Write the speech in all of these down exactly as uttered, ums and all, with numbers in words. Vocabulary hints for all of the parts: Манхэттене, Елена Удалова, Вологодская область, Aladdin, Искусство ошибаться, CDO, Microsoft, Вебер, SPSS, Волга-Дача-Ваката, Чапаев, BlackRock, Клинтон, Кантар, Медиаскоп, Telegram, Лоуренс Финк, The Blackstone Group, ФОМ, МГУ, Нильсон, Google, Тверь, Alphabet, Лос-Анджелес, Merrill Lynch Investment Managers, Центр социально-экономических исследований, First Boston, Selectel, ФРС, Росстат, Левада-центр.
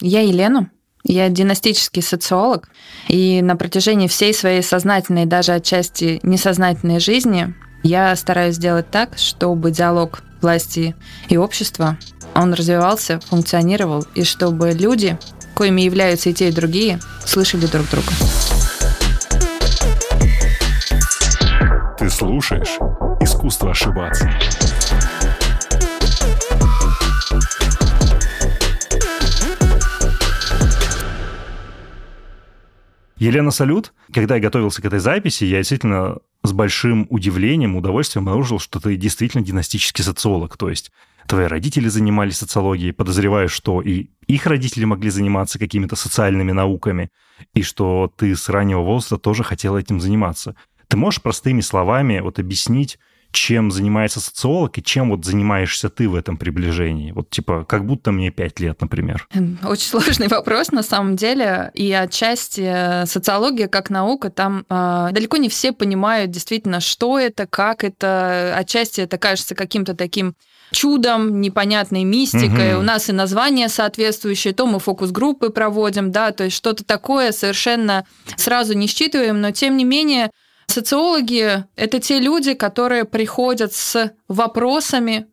Я Елена, я династический социолог, и на протяжении всей своей сознательной, даже отчасти несознательной жизни я стараюсь сделать так, чтобы диалог власти и общества, он развивался, функционировал, и чтобы люди, коими являются и те, и другие, слышали друг друга. Ты слушаешь «Искусство ошибаться». Елена, салют. Когда я готовился к этой записи, я действительно с большим удивлением, удовольствием обнаружил, что ты действительно династический социолог. То есть твои родители занимались социологией, подозреваю, что и их родители могли заниматься какими-то социальными науками, и что ты с раннего возраста тоже хотела этим заниматься. Ты можешь простыми словами вот объяснить, чем занимается социолог и чем вот занимаешься ты в этом приближении? Вот типа, как будто мне пять лет, например. Очень сложный вопрос на самом деле. И отчасти социология как наука, там э, далеко не все понимают действительно, что это, как это. Отчасти это кажется каким-то таким чудом, непонятной мистикой. Угу. У нас и название соответствующее, то мы фокус-группы проводим, да, то есть что-то такое совершенно сразу не считываем, но тем не менее... Социологи – это те люди, которые приходят с вопросами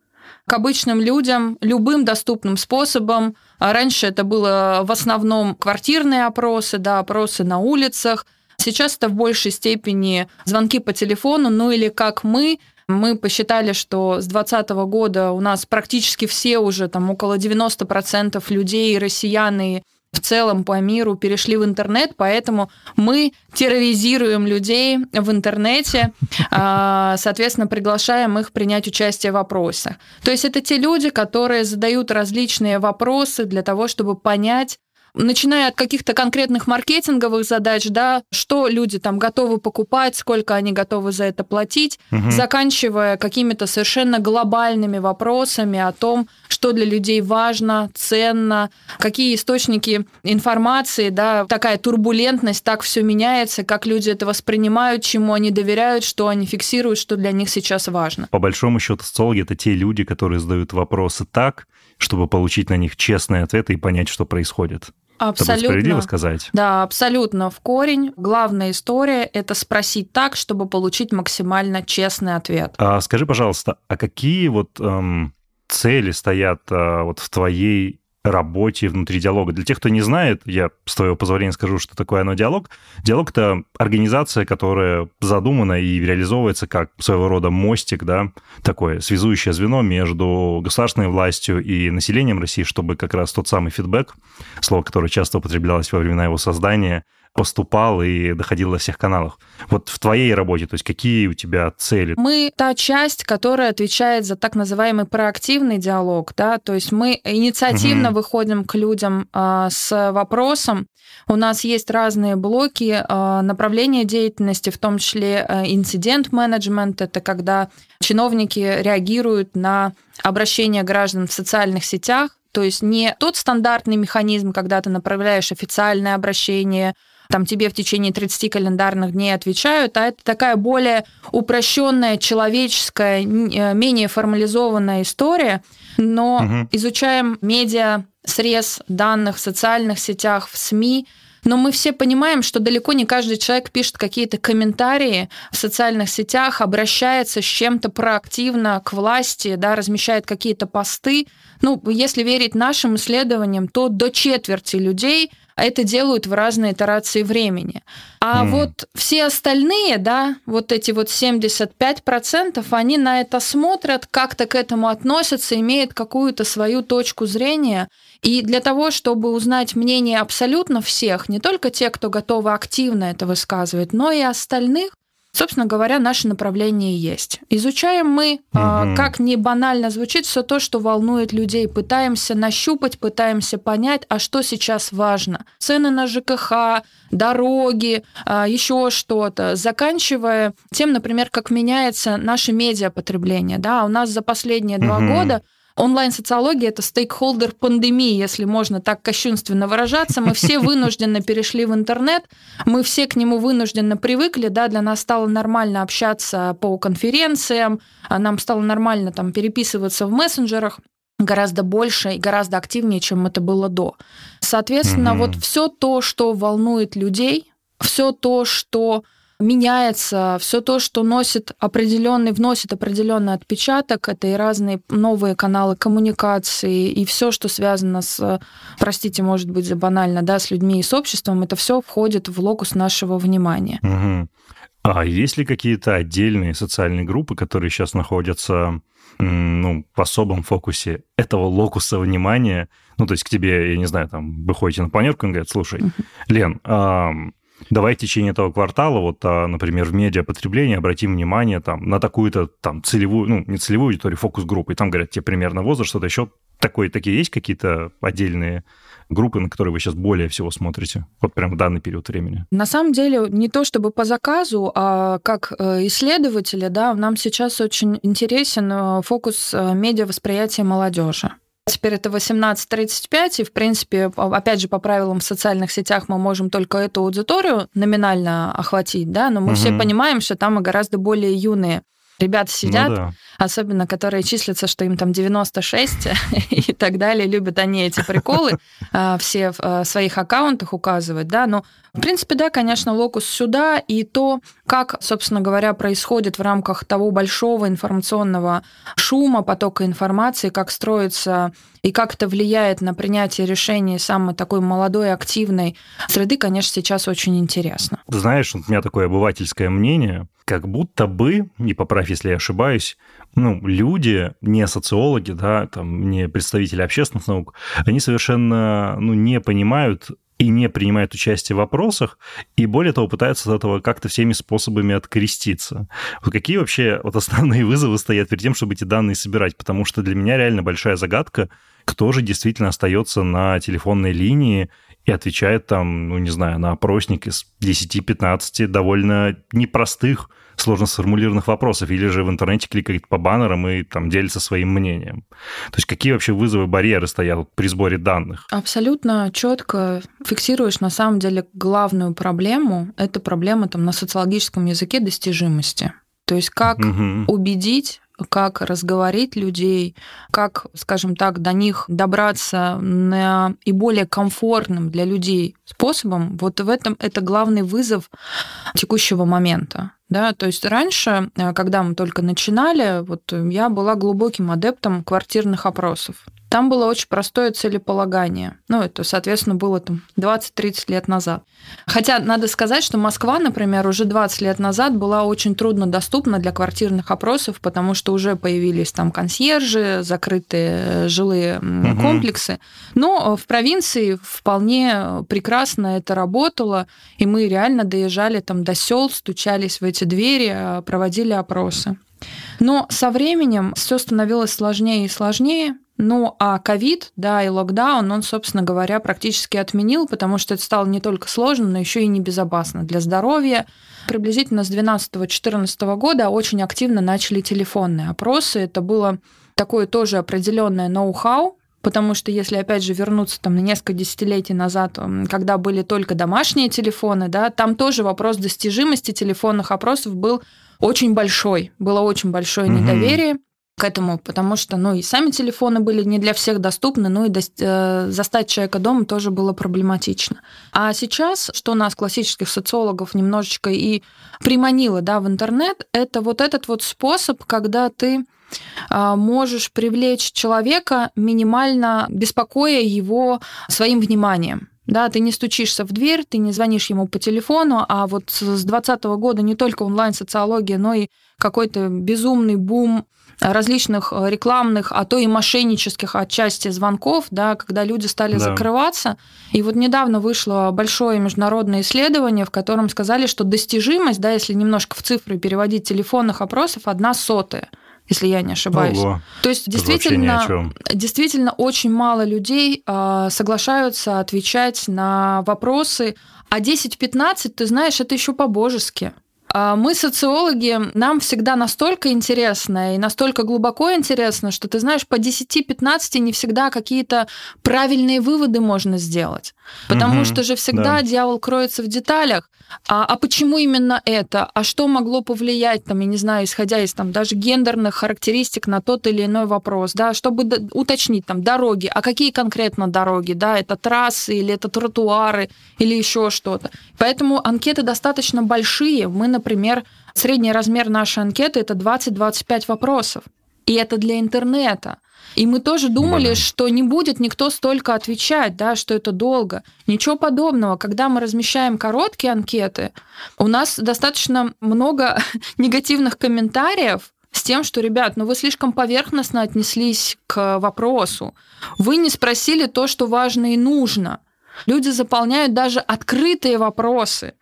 к обычным людям любым доступным способом. Раньше это было в основном квартирные опросы, да, опросы на улицах. Сейчас это в большей степени звонки по телефону, ну или как мы. Мы посчитали, что с двадцатого года у нас практически все уже, там около девяносто процентов людей, россиян и в целом по миру перешли в интернет, поэтому мы терроризируем людей в интернете, соответственно, приглашаем их принять участие в опросах. То есть это те люди, которые задают различные вопросы для того, чтобы понять, начиная от каких-то конкретных маркетинговых задач, да, что люди там готовы покупать, сколько они готовы за это платить, угу. заканчивая какими-то совершенно глобальными вопросами о том, что для людей важно, ценно, какие источники информации, да, такая турбулентность, так все меняется, как люди это воспринимают, чему они доверяют, что они фиксируют, что для них сейчас важно. По большому счету, социологи – это те люди, которые задают вопросы так, чтобы получить на них честные ответы и понять, что происходит. Абсолютно. Чтобы справедливо сказать. Да, абсолютно. В корень главная история – это спросить так, чтобы получить максимально честный ответ. А скажи, пожалуйста, а какие вот эм, цели стоят э, вот в твоей работе внутри диалога? Для тех, кто не знает, я с твоего позволения скажу, что такое оно диалог. Диалог – это организация, которая задумана и реализовывается как своего рода мостик, да, такое связующее звено между государственной властью и населением России, чтобы как раз тот самый фидбэк, слово, которое часто употреблялось во времена его создания, поступал и доходил до всех каналов. Вот в твоей работе, то есть какие у тебя цели? Мы та часть, которая отвечает за так называемый проактивный диалог, да, то есть мы инициативно угу. выходим к людям а, с вопросом. У нас есть разные блоки, а, направления деятельности, в том числе инцидент-менеджмент, это когда чиновники реагируют на обращения граждан в социальных сетях, то есть не тот стандартный механизм, когда ты направляешь официальное обращение, там тебе в течение тридцати календарных дней отвечают, а это такая более упрощенная, человеческая, менее формализованная история, но угу. изучаем медиа, срез данных в социальных сетях, в СМИ, но мы все понимаем, что далеко не каждый человек пишет какие-то комментарии в социальных сетях, обращается с чем-то проактивно к власти, да, размещает какие-то посты. Ну, если верить нашим исследованиям, то до четверти людей это делают в разные итерации времени. А mm. вот все остальные, да, вот эти вот семьдесят пять процентов, они на это смотрят, как-то к этому относятся, имеют какую-то свою точку зрения. И для того, чтобы узнать мнение абсолютно всех, не только те, кто готовы активно это высказывать, но и остальных, собственно говоря, наше направление есть. Изучаем мы, mm-hmm. как ни банально звучит, все то, что волнует людей. Пытаемся нащупать, пытаемся понять, а что сейчас важно. Цены на ЖКХ, дороги, еще что-то. Заканчивая тем, например, как меняется наше медиапотребление. Да, у нас за последние два mm-hmm. года онлайн-социология – это стейкхолдер пандемии, если можно так кощунственно выражаться. Мы все вынужденно перешли в интернет, мы все к нему вынужденно привыкли, да, для нас стало нормально общаться по конференциям, нам стало нормально там переписываться в мессенджерах гораздо больше и гораздо активнее, чем это было до. Соответственно, угу. вот все то, что волнует людей, все то, что меняется, все то, что носит определенный, вносит определенный отпечаток, это и разные новые каналы коммуникации, и все, что связано с, простите, может быть, за банально, да, с людьми и с обществом, это все входит в локус нашего внимания. Угу. А есть ли какие-то отдельные социальные группы, которые сейчас находятся, ну, в особом фокусе этого локуса внимания? Ну, то есть к тебе, я не знаю, там, вы ходите на планерку и говорят, слушай, угу. Лен, а... давай в течение этого квартала, вот, например, в медиапотреблении обратим внимание там, на такую-то там целевую, ну, не целевую аудиторию, фокус-группу, и там говорят тебе примерно возраст, что-то еще такое. Такие есть какие-то отдельные группы, на которые вы сейчас более всего смотрите, вот прям в данный период времени? На самом деле, не то чтобы по заказу, а как исследователи, да, нам сейчас очень интересен фокус медиавосприятия молодежи. Теперь это восемнадцать тридцать пять, и, в принципе, опять же, по правилам в социальных сетях мы можем только эту аудиторию номинально охватить, да, но мы угу. все понимаем, что там и гораздо более юные ребята сидят, ну, да. особенно которые числятся, что им там девяносто шесть и так далее, любят они эти приколы все в своих аккаунтах указывать, да, но, в принципе, да, конечно, локус сюда, и то, как, собственно говоря, происходит в рамках того большого информационного шума, потока информации, как строится и как это влияет на принятие решений самой такой молодой, активной среды, конечно, сейчас очень интересно. Ты знаешь, у меня такое обывательское мнение, как будто бы, и поправь, если я ошибаюсь, ну, люди, не социологи, да, там, не представители общественных наук, они совершенно, ну, не понимают и не принимают участие в вопросах, и более того, пытаются от этого как-то всеми способами откреститься. Вот какие вообще вот основные вызовы стоят перед тем, чтобы эти данные собирать? Потому что для меня реально большая загадка, кто же действительно остается на телефонной линии и отвечает там, ну, не знаю, на опросник из десяти-пятнадцати довольно непростых, сложно сформулированных вопросов, или же в интернете кликает по баннерам и там делится своим мнением. То есть какие вообще вызовы, барьеры стоят при сборе данных? Абсолютно четко фиксируешь, на самом деле, главную проблему. Это проблема там на социологическом языке достижимости. То есть как угу. убедить, как разговорить людей, как, скажем так, до них добраться на и более комфортным для людей способом. Вот в этом это главный вызов текущего момента. Да, то есть раньше, когда мы только начинали, вот я была глубоким адептом квартирных опросов. Там было очень простое целеполагание. Ну, это, соответственно, было там двадцать-тридцать лет назад. Хотя надо сказать, что Москва, например, уже двадцать лет назад была очень труднодоступна для квартирных опросов, потому что уже появились там консьержи, закрытые жилые угу. комплексы. Но в провинции вполне прекрасно это работало, и мы реально доезжали там до сел, стучались в эти двери, проводили опросы. Но со временем все становилось сложнее и сложнее. Ну, а ковид, да, и локдаун, он, собственно говоря, практически отменил, потому что это стало не только сложно, но еще и небезопасно для здоровья. Приблизительно с две тысячи двенадцатого-две тысячи четырнадцатого года очень активно начали телефонные опросы. Это было такое тоже определенное ноу-хау, потому что если, опять же, вернуться там, на несколько десятилетий назад, когда были только домашние телефоны, да, там тоже вопрос достижимости телефонных опросов был очень большой, было очень большое mm-hmm. недоверие к этому, потому что, ну, и сами телефоны были не для всех доступны, ну, и до, э, застать человека дома тоже было проблематично. А сейчас, что нас, классических социологов, немножечко и приманило, да, в интернет, это вот этот вот способ, когда ты э, можешь привлечь человека, минимально беспокоя его своим вниманием. Да, ты не стучишься в дверь, ты не звонишь ему по телефону, а вот с двадцатого года не только онлайн-социология, но и какой-то безумный бум различных рекламных, а то и мошеннических отчасти звонков, да, когда люди стали да. закрываться. И вот недавно вышло большое международное исследование, в котором сказали, что достижимость, да, если немножко в цифры переводить, телефонных опросов одна сотая, если я не ошибаюсь. Ого. То есть действительно, действительно очень мало людей соглашаются отвечать на вопросы, а десять-пятнадцать, ты знаешь, это еще по-божески. Мы, социологи, нам всегда настолько интересно и настолько глубоко интересно, что, ты знаешь, по десять-пятнадцать не всегда какие-то правильные выводы можно сделать. Потому угу, что же всегда да. дьявол кроется в деталях. А, а почему именно это? А что могло повлиять, там, я не знаю, исходя из там, даже гендерных характеристик на тот или иной вопрос? Да? Чтобы уточнить, там, дороги. А какие конкретно дороги? Да? Это трассы или это тротуары или еще что-то? Поэтому анкеты достаточно большие. Мы, например, средний размер нашей анкеты – это двадцать-двадцать пять вопросов. И это для интернета. И мы тоже думали, Блин. что не будет никто столько отвечать, да, что это долго. Ничего подобного. Когда мы размещаем короткие анкеты, у нас достаточно много негативных комментариев с тем, что, ребят, ну вы слишком поверхностно отнеслись к вопросу. Вы не спросили то, что важно и нужно. Люди заполняют даже открытые вопросы.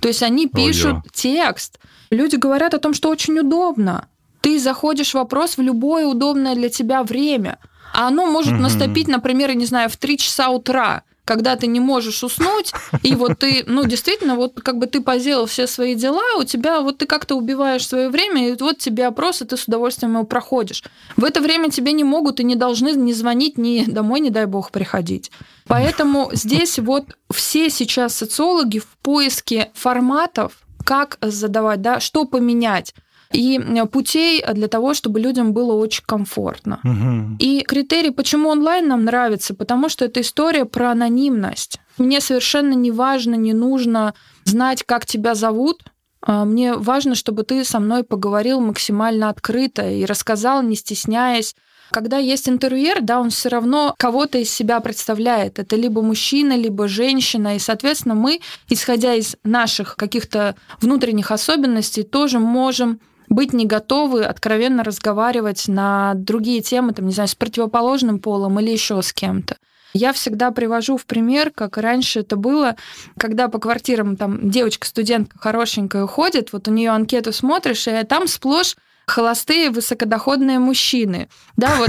То есть они пишут Ой-ё. текст. Люди говорят о том, что очень удобно. Ты заходишь в вопрос в любое удобное для тебя время. А оно может угу. наступить, например, я не знаю, в три часа утра, когда ты не можешь уснуть, и вот ты, ну, действительно, вот как бы ты поделал все свои дела, у тебя, вот ты как-то убиваешь свое время, и вот тебе опрос, и ты с удовольствием его проходишь. В это время тебе не могут и не должны ни звонить, ни домой, не дай бог, приходить. Поэтому здесь вот все сейчас социологи в поиске форматов, как задавать, да, что поменять, и путей для того, чтобы людям было очень комфортно. Угу. И критерий, почему онлайн нам нравится, потому что это история про анонимность. Мне совершенно не важно, не нужно знать, как тебя зовут. Мне важно, чтобы ты со мной поговорил максимально открыто и рассказал, не стесняясь. Когда есть интервьюер, да, он все равно кого-то из себя представляет. Это либо мужчина, либо женщина. И, соответственно, мы, исходя из наших каких-то внутренних особенностей, тоже можем быть не готовы откровенно разговаривать на другие темы, там, не знаю, с противоположным полом или еще с кем-то. Я всегда привожу в пример, как раньше это было, когда по квартирам там девочка-студентка хорошенькая ходит, вот у нее анкету смотришь, и там сплошь холостые высокодоходные мужчины. Да, вот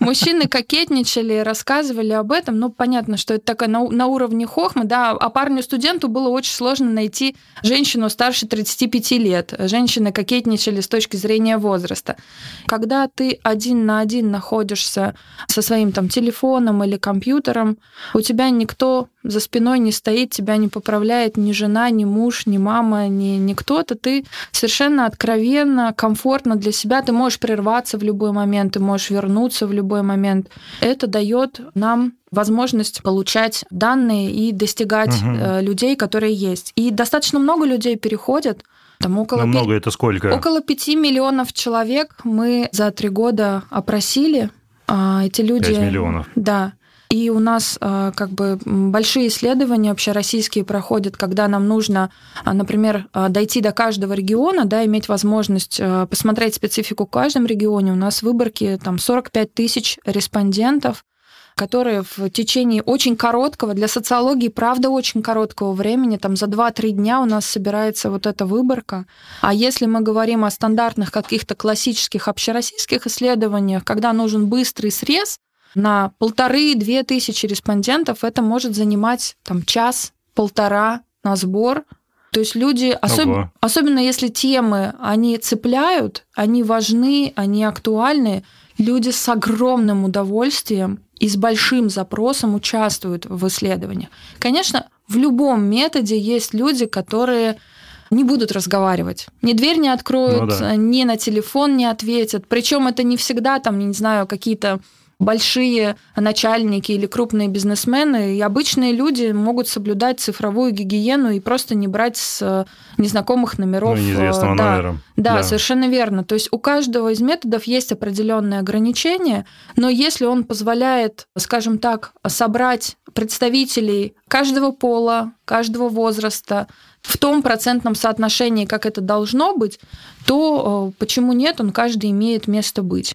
мужчины кокетничали, рассказывали об этом. Ну, понятно, что это такая на, на уровне хохмы, да, а парню-студенту было очень сложно найти женщину старше тридцати пяти лет. Женщины кокетничали с точки зрения возраста. Когда ты один на один находишься со своим там телефоном или компьютером, у тебя никто за спиной не стоит, тебя не поправляет ни жена, ни муж, ни мама, ни, ни кто-то. Ты совершенно откровенно, комфортно для себя, ты можешь прерваться в любой момент, ты можешь вернуться в любой момент. Это дает нам возможность получать данные и достигать угу. людей, которые есть. И достаточно много людей переходят. Там около много пяти, это сколько? Около пяти миллионов человек мы за три года опросили. Эти люди... пять миллионов? Да. И у нас как бы большие исследования общероссийские проходят, когда нам нужно, например, дойти до каждого региона, да, иметь возможность посмотреть специфику в каждом регионе. У нас в выборке там сорок пять тысяч респондентов, которые в течение очень короткого, для социологии, правда, очень короткого времени, там за два-три дня у нас собирается вот эта выборка. А если мы говорим о стандартных каких-то классических общероссийских исследованиях, когда нужен быстрый срез, на полторы-две тысячи респондентов это может занимать там час-полтора на сбор. То есть люди, особ... особенно если темы, они цепляют, они важны, они актуальны, люди с огромным удовольствием и с большим запросом участвуют в исследованиях. Конечно, в любом методе есть люди, которые... не будут разговаривать. Ни дверь не откроют, ну, да. ни на телефон не ответят. Причем это не всегда, там, не знаю, какие-то большие начальники или крупные бизнесмены. И обычные люди могут соблюдать цифровую гигиену и просто не брать с незнакомых номеров. Ну, неизвестного да, номера. Да, да, совершенно верно. То есть у каждого из методов есть определенные ограничения, но если он позволяет, скажем так, собрать представителей каждого пола, каждого возраста, в том процентном соотношении, как это должно быть, то почему нет, он каждый имеет место быть.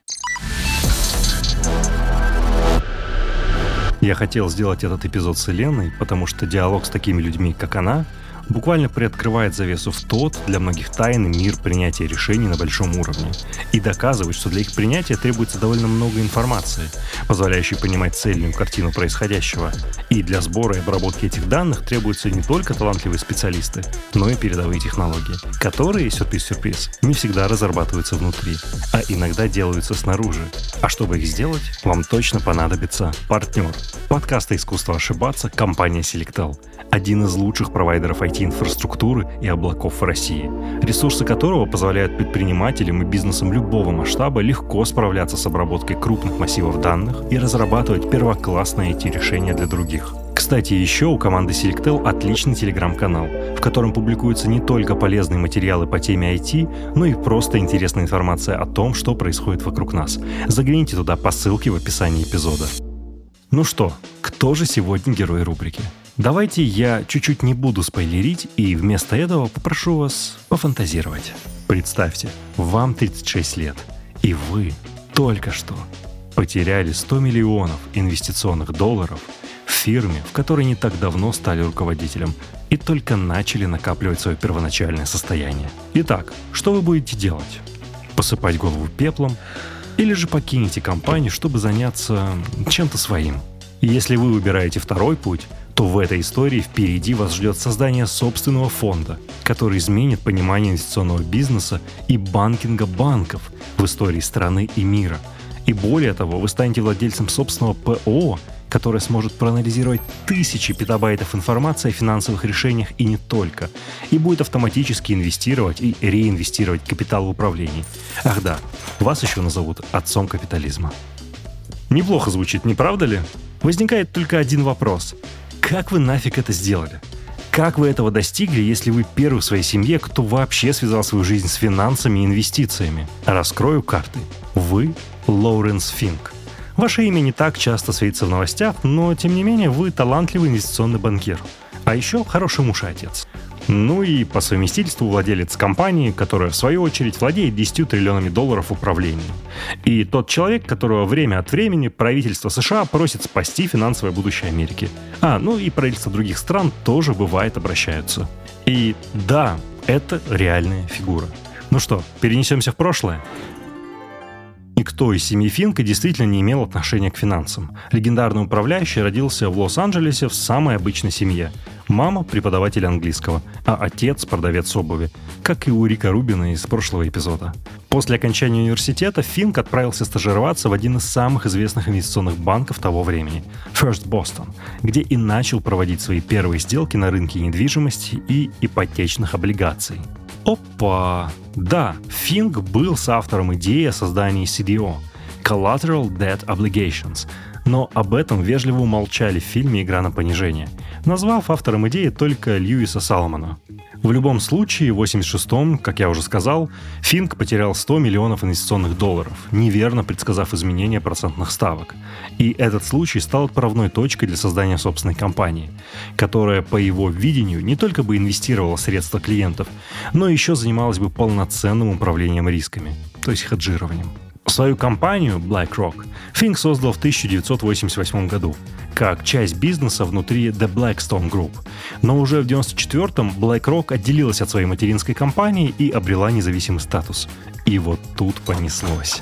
Я хотел сделать этот эпизод с Еленой, потому что диалог с такими людьми, как она, буквально приоткрывает завесу в тот, для многих тайн, мир принятия решений на большом уровне и доказывает, что для их принятия требуется довольно много информации, позволяющей понимать цельную картину происходящего. И для сбора и обработки этих данных требуются не только талантливые специалисты, но и передовые технологии, которые, сюрприз-сюрприз, не всегда разрабатываются внутри, а иногда делаются снаружи. А чтобы их сделать, вам точно понадобится партнер. Подкаста «Искусство ошибаться» компания Selectel. Один из лучших провайдеров ай ти-инфраструктуры и облаков в России, ресурсы которого позволяют предпринимателям и бизнесам любого масштаба легко справляться с обработкой крупных массивов данных и разрабатывать первоклассные ай ти-решения для других. Кстати, еще у команды Selectel отличный телеграм-канал, в котором публикуются не только полезные материалы по теме ай ти, но и просто интересная информация о том, что происходит вокруг нас. Загляните туда по ссылке в описании эпизода. Ну что, кто же сегодня герой рубрики? Давайте я чуть-чуть не буду спойлерить и вместо этого попрошу вас пофантазировать. Представьте, вам тридцать шесть лет, и вы только что потеряли сто миллионов инвестиционных долларов в фирме, в которой не так давно стали руководителем и только начали накапливать свое первоначальное состояние. Итак, что вы будете делать? Посыпать голову пеплом? Или же покинете компанию, чтобы заняться чем-то своим? Если вы выбираете второй путь, то в этой истории впереди вас ждет создание собственного фонда, который изменит понимание инвестиционного бизнеса и банкинга банков в истории страны и мира. И более того, вы станете владельцем собственного ПО, которое сможет проанализировать тысячи петабайтов информации о финансовых решениях и не только, и будет автоматически инвестировать и реинвестировать капитал в управлении. Ах да, вас еще назовут отцом капитализма. Неплохо звучит, не правда ли? Возникает только один вопрос. Как вы нафиг это сделали? Как вы этого достигли, если вы первый в своей семье, кто вообще связал свою жизнь с финансами и инвестициями? Раскрою карты. Вы Лоуренс Финк. Ваше имя не так часто светится в новостях, но тем не менее вы талантливый инвестиционный банкир. А еще хороший муж и отец. Ну и по совместительству владелец компании, которая в свою очередь владеет десятью триллионами долларов управления. И тот человек, которого время от времени правительство США просит спасти финансовое будущее Америки. А, ну и правительства других стран тоже бывает обращаются. И да, это реальная фигура. Ну что, перенесемся в прошлое? Никто из семьи Финка действительно не имел отношения к финансам. Легендарный управляющий родился в Лос-Анджелесе в самой обычной семье. Мама – преподаватель английского, а отец – продавец обуви, как и у Рика Рубина из прошлого эпизода. После окончания университета Финк отправился стажироваться в один из самых известных инвестиционных банков того времени – First Boston, где и начал проводить свои первые сделки на рынке недвижимости и ипотечных облигаций. Опа! Да, Финк был соавтором идеи о создании си ди о – Collateral Debt Obligations, но об этом вежливо умолчали в фильме «Игра на понижение», назвав автором идеи только Льюиса Саломона. В любом случае, в восемьдесят шестом, как я уже сказал, Финк потерял сто миллионов инвестиционных долларов, неверно предсказав изменения процентных ставок. И этот случай стал отправной точкой для создания собственной компании, которая, по его видению, не только бы инвестировала средства клиентов, но еще занималась бы полноценным управлением рисками, то есть хеджированием. Свою компанию BlackRock Финк создал в тысяча девятьсот восемьдесят восьмом году как часть бизнеса внутри The Blackstone Group, но уже в девяносто четвертом BlackRock отделилась от своей материнской компании и обрела независимый статус. И вот тут понеслось.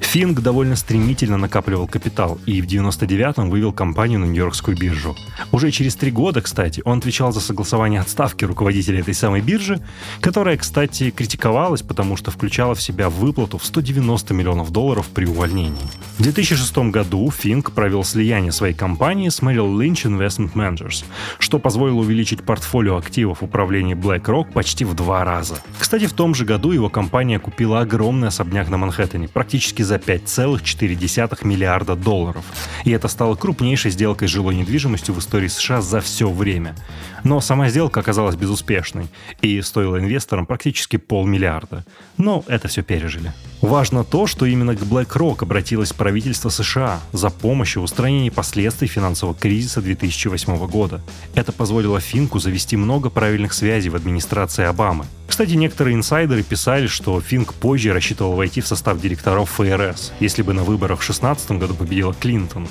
Финк довольно стремительно накапливал капитал и в девяносто девятом вывел компанию на Нью-Йоркскую биржу. Уже через три года, кстати, он отвечал за согласование отставки руководителя этой самой биржи, которая, кстати, критиковалась, потому что включала в себя выплату в сто девяносто миллионов долларов при увольнении. В две тысячи шестом году Финк провел слияние своей компании с Merrill Lynch Investment Managers, что позволило увеличить портфолио активов управления BlackRock почти в два раза. Кстати, в том же году его компания купила огромный особняк на Манхэттене, практически за пять целых четыре десятых миллиарда долларов. И это стало крупнейшей сделкой с жилой недвижимостью в истории США за все время. Но сама сделка оказалась безуспешной и стоила инвесторам практически полмиллиарда. Но это все пережили. Важно то, что именно к BlackRock обратилось правительство США за помощью в устранении последствий финансового кризиса две тысячи восьмого года. Это позволило Финку завести много правильных связей в администрации Обамы, Кстати, некоторые инсайдеры писали, что Финк позже рассчитывал войти в состав директоров ФРС, если бы на выборах в две тысячи шестнадцатом году победила Клинтон.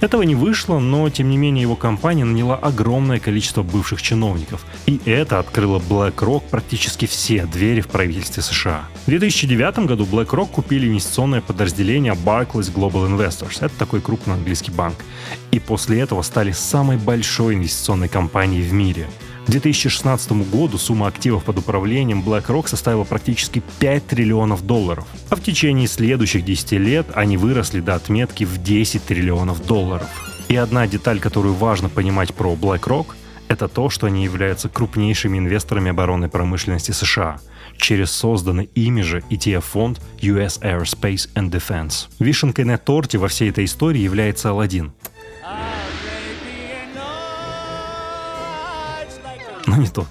Этого не вышло, но тем не менее его компания наняла огромное количество бывших чиновников, и это открыло BlackRock практически все двери в правительстве США. В две тысячи девятом году BlackRock купили инвестиционное подразделение Barclays Global Investors, это такой крупный английский банк, и после этого стали самой большой инвестиционной компанией в мире. К две тысячи шестнадцатому году сумма активов под управлением BlackRock составила практически пять триллионов долларов, а в течение следующих десяти лет они выросли до отметки в десять триллионов долларов. И одна деталь, которую важно понимать про BlackRock, это то, что они являются крупнейшими инвесторами оборонной промышленности США через созданный ими же и ти эф-фонд ю эс Aerospace and Defense. Вишенкой на торте во всей этой истории является Aladdin. Но не тот.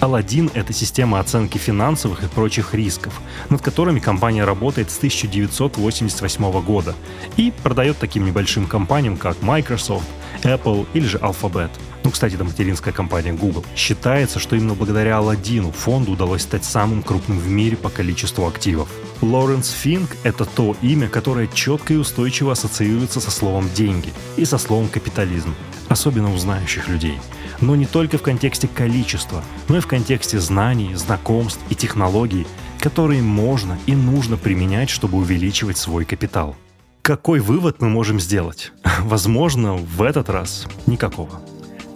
Aladdin — это система оценки финансовых и прочих рисков, над которыми компания работает с тысяча девятьсот восемьдесят восьмого года и продает таким небольшим компаниям, как Microsoft, Apple или же Alphabet. Ну, кстати, это материнская компания Google. Считается, что именно благодаря Aladdin фонду удалось стать самым крупным в мире по количеству активов. Лоуренс Финк — это то имя, которое четко и устойчиво ассоциируется со словом «деньги» и со словом «капитализм», особенно у знающих людей. Но не только в контексте количества, но и в контексте знаний, знакомств и технологий, которые можно и нужно применять, чтобы увеличивать свой капитал. Какой вывод мы можем сделать? Возможно, в этот раз никакого.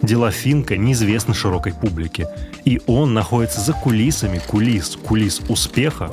Дела Финка неизвестны широкой публике, и он находится за кулисами кулис, кулис успеха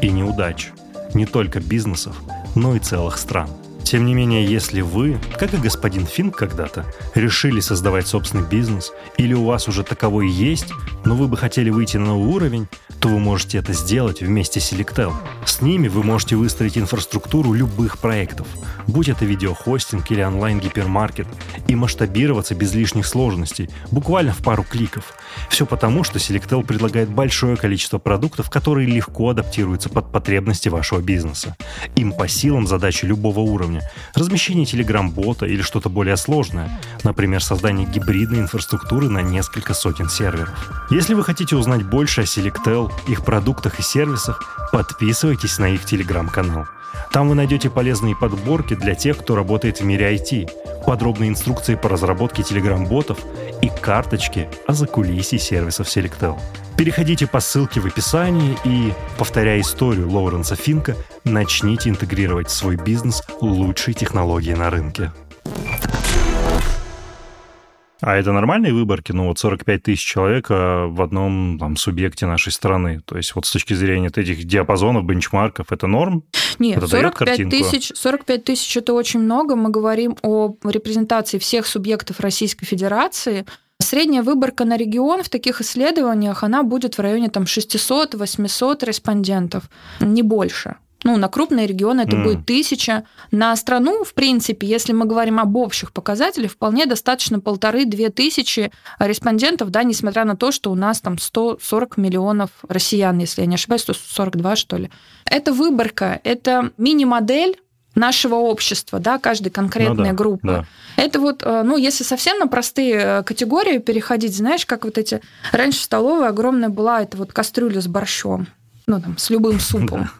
и неудач, не только бизнесов, но и целых стран. Тем не менее, если вы, как и господин Финк когда-то, решили создавать собственный бизнес, или у вас уже таковой есть, но вы бы хотели выйти на новый уровень, то вы можете это сделать вместе с Selectel. С ними вы можете выстроить инфраструктуру любых проектов, будь это видеохостинг или онлайн-гипермаркет, и масштабироваться без лишних сложностей, буквально в пару кликов. Все потому, что Selectel предлагает большое количество продуктов, которые легко адаптируются под потребности вашего бизнеса. Им по силам задачи любого уровня. Размещение Telegram-бота или что-то более сложное, например, создание гибридной инфраструктуры на несколько сотен серверов. Если вы хотите узнать больше о Selectel, их продуктах и сервисах, подписывайтесь на их Telegram-канал. Там вы найдете полезные подборки для тех, кто работает в мире ай ти, подробные инструкции по разработке Telegram-ботов и карточки о закулисье сервисов Selectel. Переходите по ссылке в описании и, повторяя историю Лоуренса Финка, начните интегрировать в свой бизнес лучшие технологии на рынке. А это нормальные выборки? Ну вот сорок пять тысяч человек в одном там, субъекте нашей страны. То есть вот с точки зрения этих диапазонов, бенчмарков, это норм? Нет, это сорок пять тысяч – это очень много. Мы говорим о репрезентации всех субъектов Российской Федерации. Средняя выборка на регион в таких исследованиях, она будет в районе там, шестьсот-восемьсот респондентов, не больше. Ну, на крупные регионы это mm. будет тысяча. На страну, в принципе, если мы говорим об общих показателях, вполне достаточно полторы-две тысячи респондентов, да, несмотря на то, что у нас там сто сорок миллионов россиян, если я не ошибаюсь, сто сорок два, что ли. Это выборка, это мини-модель нашего общества, да, каждой конкретной ну, да, группы. Да. Это вот, ну, если совсем на простые категории переходить, знаешь, как вот эти... Раньше в столовой огромная была эта вот кастрюля с борщом, ну, там, с любым супом.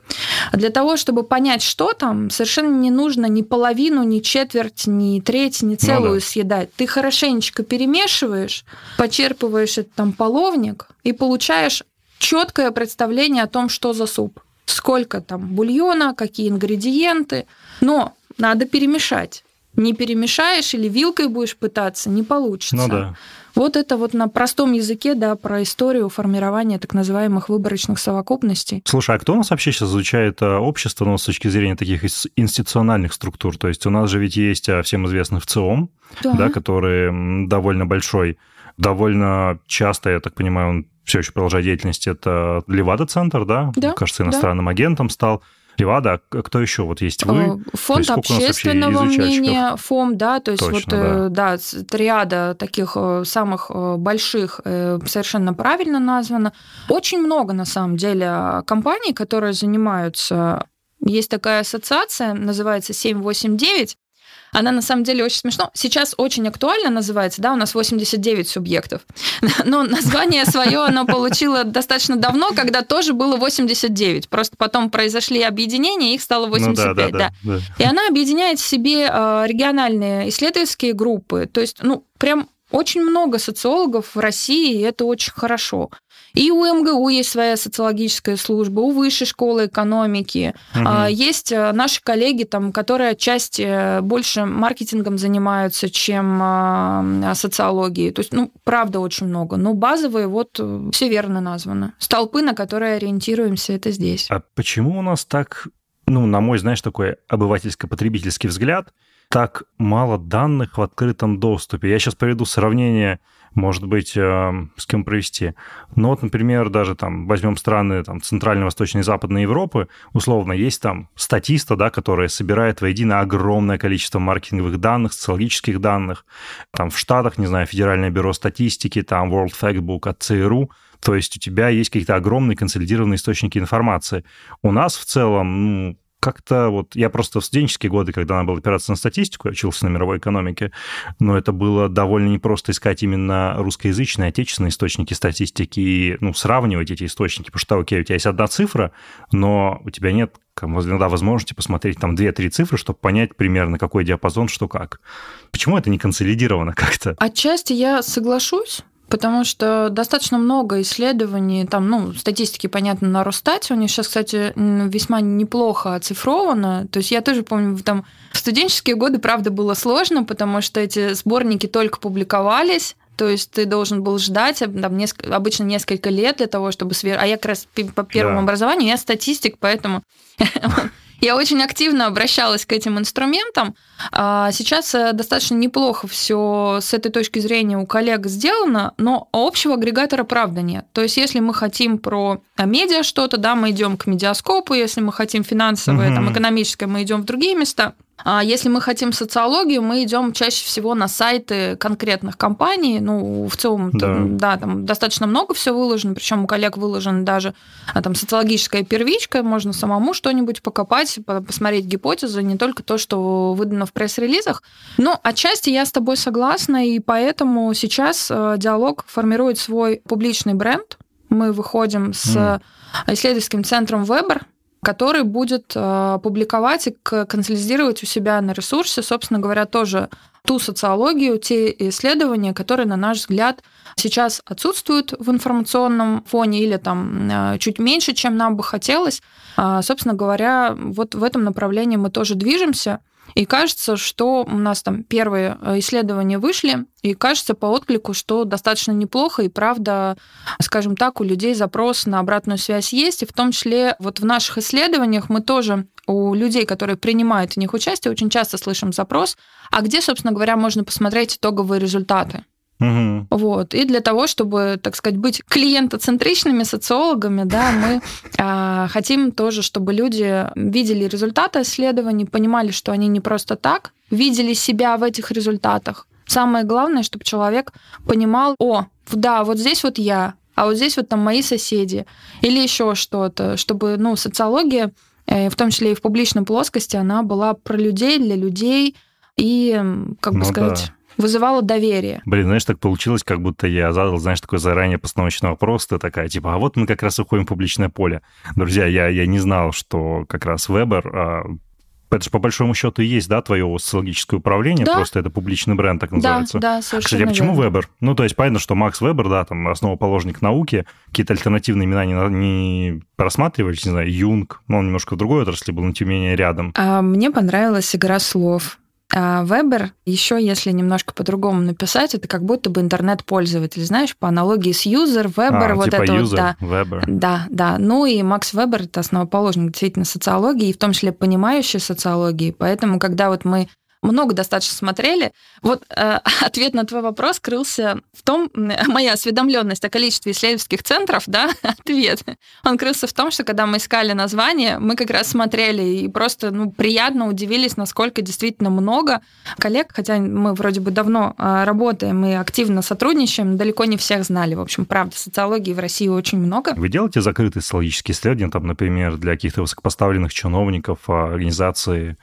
Да. Для того, чтобы понять, что там, совершенно не нужно ни половину, ни четверть, ни треть, ни целую ну, да. съедать. Ты хорошенечко перемешиваешь, почерпываешь этот там половник и получаешь четкое представление о том, что за суп. Сколько там бульона, какие ингредиенты. Но надо перемешать. Не перемешаешь или вилкой будешь пытаться, не получится. Ну да. Вот это вот на простом языке, да, про историю формирования так называемых выборочных совокупностей. Слушай, а кто у нас вообще сейчас изучает общество, ну, с точки зрения таких институциональных структур? То есть у нас же ведь есть всем известный ФЦИОМ, да. Да, который довольно большой, довольно часто, я так понимаю, он все еще продолжает деятельность, это Левада-центр, да? Да. Кажется, иностранным да. агентом стал. Левада, а кто еще? Вот есть вы. Фонд общественного мнения, ФОМ, да, то есть Точно, вот, да. да, триада таких самых больших совершенно правильно названа. Очень много, на самом деле, компаний, которые занимаются... Есть такая ассоциация, называется семь восемь девять. Она на самом деле очень смешно. Сейчас очень актуально называется, да, у нас восемьдесят девять субъектов. Но название свое оно получило достаточно давно, когда тоже было восемьдесят девять. Просто потом произошли объединения, их стало восемьдесят пять. Ну, да, да, да. Да. И она объединяет в себе региональные исследовательские группы. То есть, ну, прям очень много социологов в России, и это очень хорошо. И у МГУ есть своя социологическая служба, у Высшей школы экономики. Угу. Есть наши коллеги, там, которые отчасти больше маркетингом занимаются, чем социологией. То есть, ну, правда, очень много. Но базовые вот все верно названы. Столпы, на которые ориентируемся, это здесь. А почему у нас так, ну, на мой, знаешь, такой обывательско-потребительский взгляд, так мало данных в открытом доступе? Я сейчас проведу сравнение, может быть, с кем провести. Но вот, например, даже там возьмем страны там, Центральной, Восточной и Западной Европы, условно, есть там статиста, да, которая собирает воедино огромное количество маркетинговых данных, социологических данных. Там в Штатах, не знаю, Федеральное бюро статистики, там World Factbook от ЦРУ. То есть у тебя есть какие-то огромные консолидированные источники информации. У нас в целом, ну, как-то вот... Я просто в студенческие годы, когда надо было опираться на статистику, я учился на мировой экономике, но это было довольно непросто искать именно русскоязычные, отечественные источники статистики и, ну, сравнивать эти источники, потому что, окей, у тебя есть одна цифра, но у тебя нет иногда возможности посмотреть там две-три цифры, чтобы понять примерно, какой диапазон, что как. Почему это не консолидировано как-то? Отчасти я соглашусь. Потому что достаточно много исследований, там, ну, статистики, понятно, на Росстате, у них сейчас, кстати, весьма неплохо оцифровано. То есть я тоже помню, там, в студенческие годы, правда, было сложно, потому что эти сборники только публиковались. То есть ты должен был ждать там, несколько, обычно несколько лет для того, чтобы сверить. А я как раз по первому да. образованию, я статистик, поэтому я очень активно обращалась к этим инструментам. Сейчас достаточно неплохо все с этой точки зрения у коллег сделано, но общего агрегатора правда нет. То есть если мы хотим про медиа что-то, да, мы идем к медиаскопу, если мы хотим финансовое, угу. там, экономическое, мы идем в другие места. Если мы хотим социологию, мы идем чаще всего на сайты конкретных компаний. Ну, в целом, да, там, да, там достаточно много все выложено, причем у коллег выложена даже там социологическая первичка, можно самому что-нибудь покопать, посмотреть гипотезы, не только то, что выдано в пресс-релизах. Но отчасти я с тобой согласна, и поэтому сейчас Диалог формирует свой публичный бренд. Мы выходим с исследовательским центром Вебер, который будет публиковать и консолидировать у себя на ресурсе, собственно говоря, тоже ту социологию, те исследования, которые, на наш взгляд, сейчас отсутствуют в информационном фоне или там чуть меньше, чем нам бы хотелось. Собственно говоря, вот в этом направлении мы тоже движемся. И кажется, что у нас там первые исследования вышли, и кажется по отклику, что достаточно неплохо, и правда, скажем так, у людей запрос на обратную связь есть, и в том числе вот в наших исследованиях мы тоже у людей, которые принимают в них участие, очень часто слышим запрос, а где, собственно говоря, можно посмотреть итоговые результаты. Угу. Вот. И для того, чтобы, так сказать, быть клиентоцентричными социологами, да, мы э, хотим тоже, чтобы люди видели результаты исследований, понимали, что они не просто так, видели себя в этих результатах. Самое главное, чтобы человек понимал, о, да, вот здесь вот я, а вот здесь вот там мои соседи, или еще что-то, чтобы, ну, социология, э, в том числе и в публичной плоскости, она была про людей, для людей, и, как бы ну, сказать... Да. Вызывало доверие. Блин, знаешь, так получилось, как будто я задал, знаешь, такой заранее постановочный вопрос, ты такая, типа, а вот мы как раз уходим в публичное поле. Друзья, я, я не знал, что как раз Вебер... А... Это же по большому счету и есть, да, твое социологическое управление, да. Просто это публичный бренд, так называется. Да, да, совершенно. Кстати, а почему верно. Вебер? Ну, то есть понятно, что Макс Вебер, да, там, основоположник науки, какие-то альтернативные имена не, не рассматривались, не знаю, Юнг, но он немножко в другой отрасли был, но тем не менее рядом. А мне понравилась игра слов. А Вебер, еще если немножко по-другому написать, это как будто бы интернет-пользователь, знаешь, по аналогии с юзер, Вебер, а, вот типа это user, вот, да. Вебер. Да, да. Ну и Макс Вебер – это основоположник действительно социологии, и в том числе понимающей социологии, поэтому когда вот мы много достаточно смотрели. Вот э, ответ на твой вопрос крылся в том, моя осведомленность о количестве исследовательских центров, да, ответ, он крылся в том, что когда мы искали название, мы как раз смотрели и просто, ну, приятно удивились, насколько действительно много коллег, хотя мы вроде бы давно работаем и активно сотрудничаем, далеко не всех знали. В общем, правда, социологии в России очень много. Вы делаете закрытые социологические исследования, там, например, для каких-то высокопоставленных чиновников, организаций,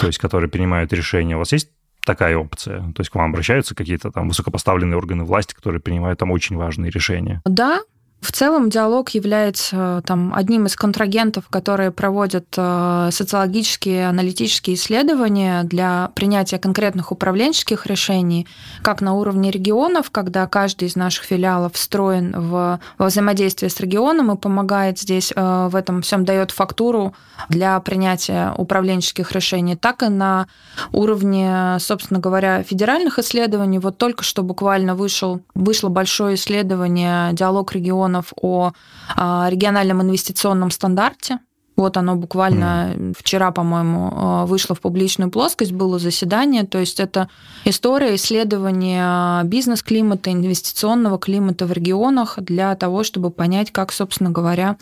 то есть, которые принимают решения? решение. У вас есть такая опция? То есть к вам обращаются какие-то там высокопоставленные органы власти, которые принимают там очень важные решения? Да. В целом «Диалог» является там, одним из контрагентов, которые проводят социологические, аналитические исследования для принятия конкретных управленческих решений, как на уровне регионов, когда каждый из наших филиалов встроен в взаимодействие с регионом и помогает здесь в этом всем, дает фактуру для принятия управленческих решений, так и на уровне, собственно говоря, федеральных исследований. Вот только что буквально вышел, вышло большое исследование «Диалог регионов» о региональном инвестиционном стандарте. Вот оно буквально вчера, по-моему, вышло в публичную плоскость, было заседание. То есть это история исследования бизнес-климата, инвестиционного климата в регионах для того, чтобы понять, как, собственно говоря,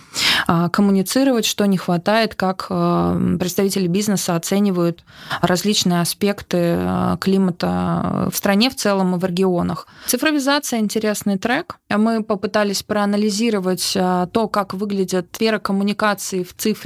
коммуницировать, что не хватает, как представители бизнеса оценивают различные аспекты климата в стране в целом и в регионах. Цифровизация – интересный трек. Мы попытались проанализировать то, как выглядит сфера коммуникации в цифре,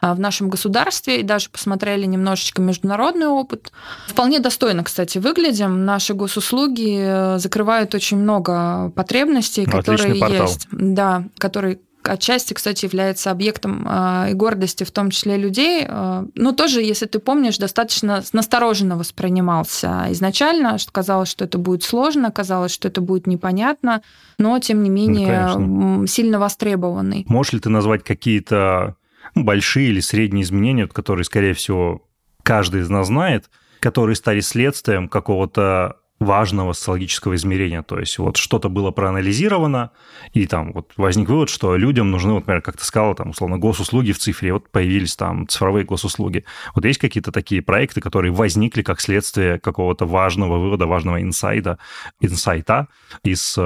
в нашем государстве, и даже посмотрели немножечко международный опыт. Вполне достойно, кстати, выглядим. Наши госуслуги закрывают очень много потребностей, ну, которые есть. Да, которые отчасти, кстати, является объектом и гордости, в том числе людей. Но тоже, если ты помнишь, достаточно настороженно воспринимался изначально, что казалось, что это будет сложно, казалось, что это будет непонятно, но, тем не менее, ну, сильно востребованный. Можешь ли ты назвать какие-то большие или средние изменения, которые, скорее всего, каждый из нас знает, которые стали следствием какого-то важного социологического измерения? То есть вот что-то было проанализировано, и там вот возник вывод, что людям нужны, вот, например, как ты сказала, там, условно, госуслуги в цифре, вот появились там цифровые госуслуги. Вот есть какие-то такие проекты, которые возникли как следствие какого-то важного вывода, важного инсайда, инсайта из...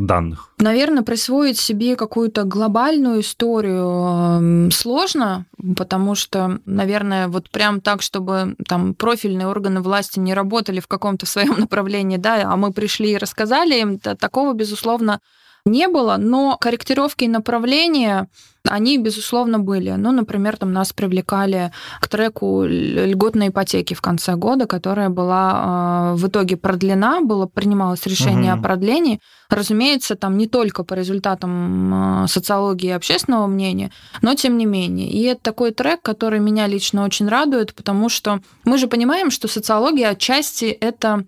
данных. Наверное, присвоить себе какую-то глобальную историю сложно, потому что, наверное, вот прям так, чтобы там профильные органы власти не работали в каком-то своем направлении, да, а мы пришли и рассказали им, такого, безусловно, не было, но корректировки и направления, они, безусловно, были. Ну, например, там нас привлекали к треку льготной ипотеки в конце года, которая была э, в итоге продлена, было, принималось решение угу. о продлении. Разумеется, там не только по результатам социологии и общественного мнения, но тем не менее. И это такой трек, который меня лично очень радует, потому что мы же понимаем, что социология отчасти это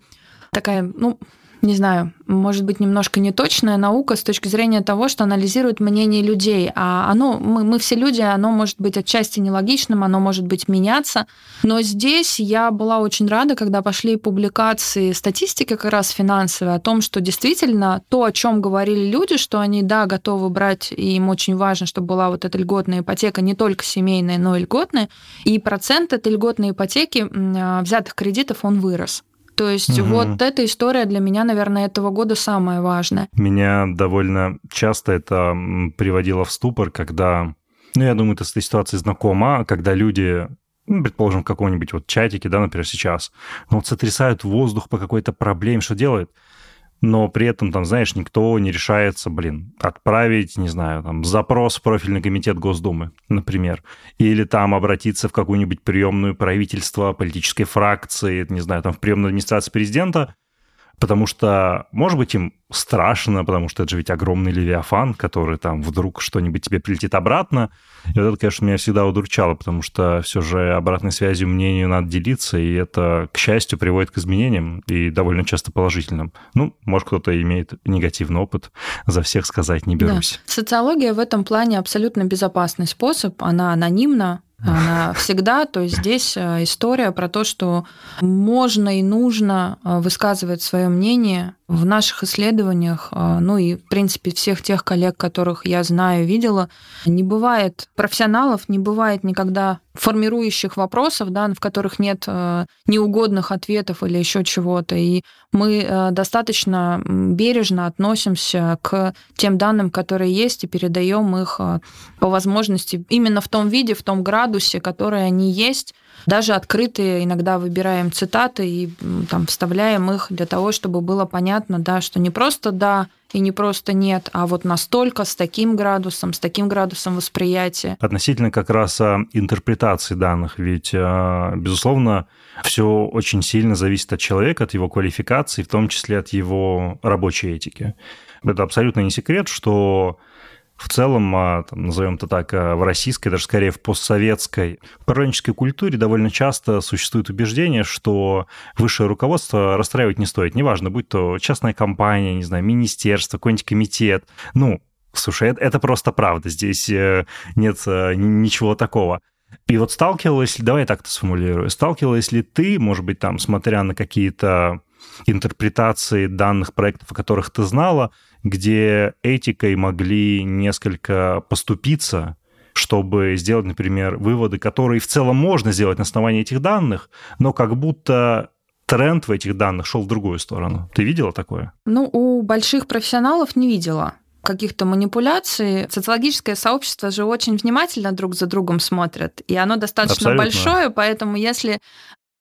такая, ну, не знаю, может быть, немножко неточная наука с точки зрения того, что анализирует мнение людей. А оно, мы, мы все люди, оно может быть отчасти нелогичным, оно может быть меняться. Но здесь я была очень рада, когда пошли публикации статистики как раз финансовой о том, что действительно то, о чем говорили люди, что они, да, готовы брать, и им очень важно, чтобы была вот эта льготная ипотека, не только семейная, но и льготная. И процент этой льготной ипотеки взятых кредитов, он вырос. То есть угу. вот эта история для меня, наверное, этого года самая важная. Меня довольно часто это приводило в ступор, когда, ну, я думаю, ты с этой ситуацией знакома, когда люди, ну, предположим, в каком-нибудь вот чатике, да, например, сейчас, ну, вот сотрясают воздух по какой-то проблеме, что делают, но при этом, там, знаешь, никто не решается, блин, отправить, не знаю, там, запрос в профильный комитет Госдумы, например, или там обратиться в какую-нибудь приемную правительства, политической фракции, не знаю, там, в приемную администрации президента, потому что, может быть, им страшно, потому что это же ведь огромный левиафан, который там вдруг что-нибудь тебе прилетит обратно. И вот это, конечно, меня всегда удручало, потому что все же обратной связью, мнению надо делиться, и это, к счастью, приводит к изменениям, и довольно часто положительным. Ну, может, кто-то имеет негативный опыт, за всех сказать не берусь. Да. Социология в этом плане абсолютно безопасный способ, она анонимна, она всегда, то есть здесь история про то, что можно и нужно высказывать свое мнение в наших исследованиях, ну и, в принципе, всех тех коллег, которых я знаю, видела. Не бывает профессионалов, не бывает никогда формирующих вопросов, да, в которых нет неугодных ответов или еще чего-то. И мы достаточно бережно относимся к тем данным, которые есть, и передаем их по возможности именно в том виде, в том градусе, градусе, которые они есть. Даже открытые иногда выбираем цитаты и там, вставляем их для того, чтобы было понятно, да, что не просто «да» и не просто «нет», а вот настолько, с таким градусом, с таким градусом восприятия. Относительно как раз интерпретации данных, ведь, безусловно, все очень сильно зависит от человека, от его квалификации, в том числе от его рабочей этики. Это абсолютно не секрет, что... В целом, там, назовем это так, в российской, даже скорее в постсоветской управленческой культуре довольно часто существует убеждение, что высшее руководство расстраивать не стоит. Неважно, будь то частная компания, не знаю, министерство, какой-нибудь комитет. Ну, слушай, это просто правда, здесь нет ничего такого. И вот сталкивалась, давай я так-то сформулирую, сталкивалась ли ты, может быть, там, смотря на какие-то интерпретации данных проектов, о которых ты знала, где этикой могли несколько поступиться, чтобы сделать, например, выводы, которые в целом можно сделать на основании этих данных, но как будто тренд в этих данных шел в другую сторону. Ты видела такое? Ну, у больших профессионалов не видела каких-то манипуляций. Социологическое сообщество же очень внимательно друг за другом смотрит, и оно достаточно Абсолютно. большое, поэтому если...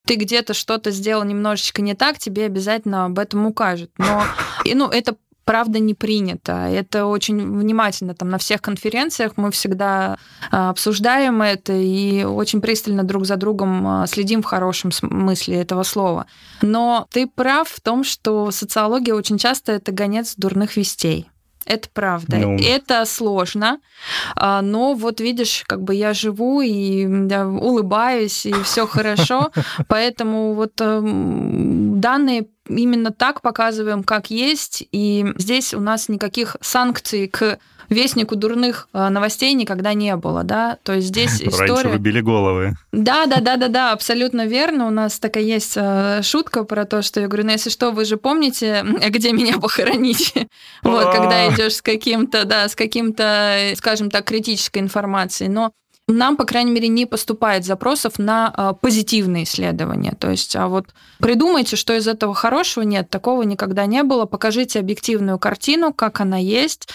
ты где-то что-то сделал немножечко не так, тебе обязательно об этом укажут. Но и, ну, это правда не принято. Это очень внимательно. Там, на всех конференциях мы всегда обсуждаем это и очень пристально друг за другом следим в хорошем смысле этого слова. Но ты прав в том, что социология очень часто это гонец дурных вестей. Это правда. Ну... Это сложно, но вот видишь, как бы я живу и да, улыбаюсь, и все хорошо, поэтому вот данные именно так показываем, как есть, и здесь у нас никаких санкций к вестнику дурных новостей никогда не было, да, то есть здесь история... Раньше выбили головы. Да-да-да-да-да, абсолютно верно, у нас такая есть шутка про то, что я говорю, ну, если что, вы же помните, где меня похоронить, вот, когда идешь с каким-то, да, с каким-то, скажем так, критической информацией, но нам, по крайней мере, не поступает запросов на позитивные исследования. То есть, а вот придумайте, что из этого хорошего нет, такого никогда не было. Покажите объективную картину, как она есть,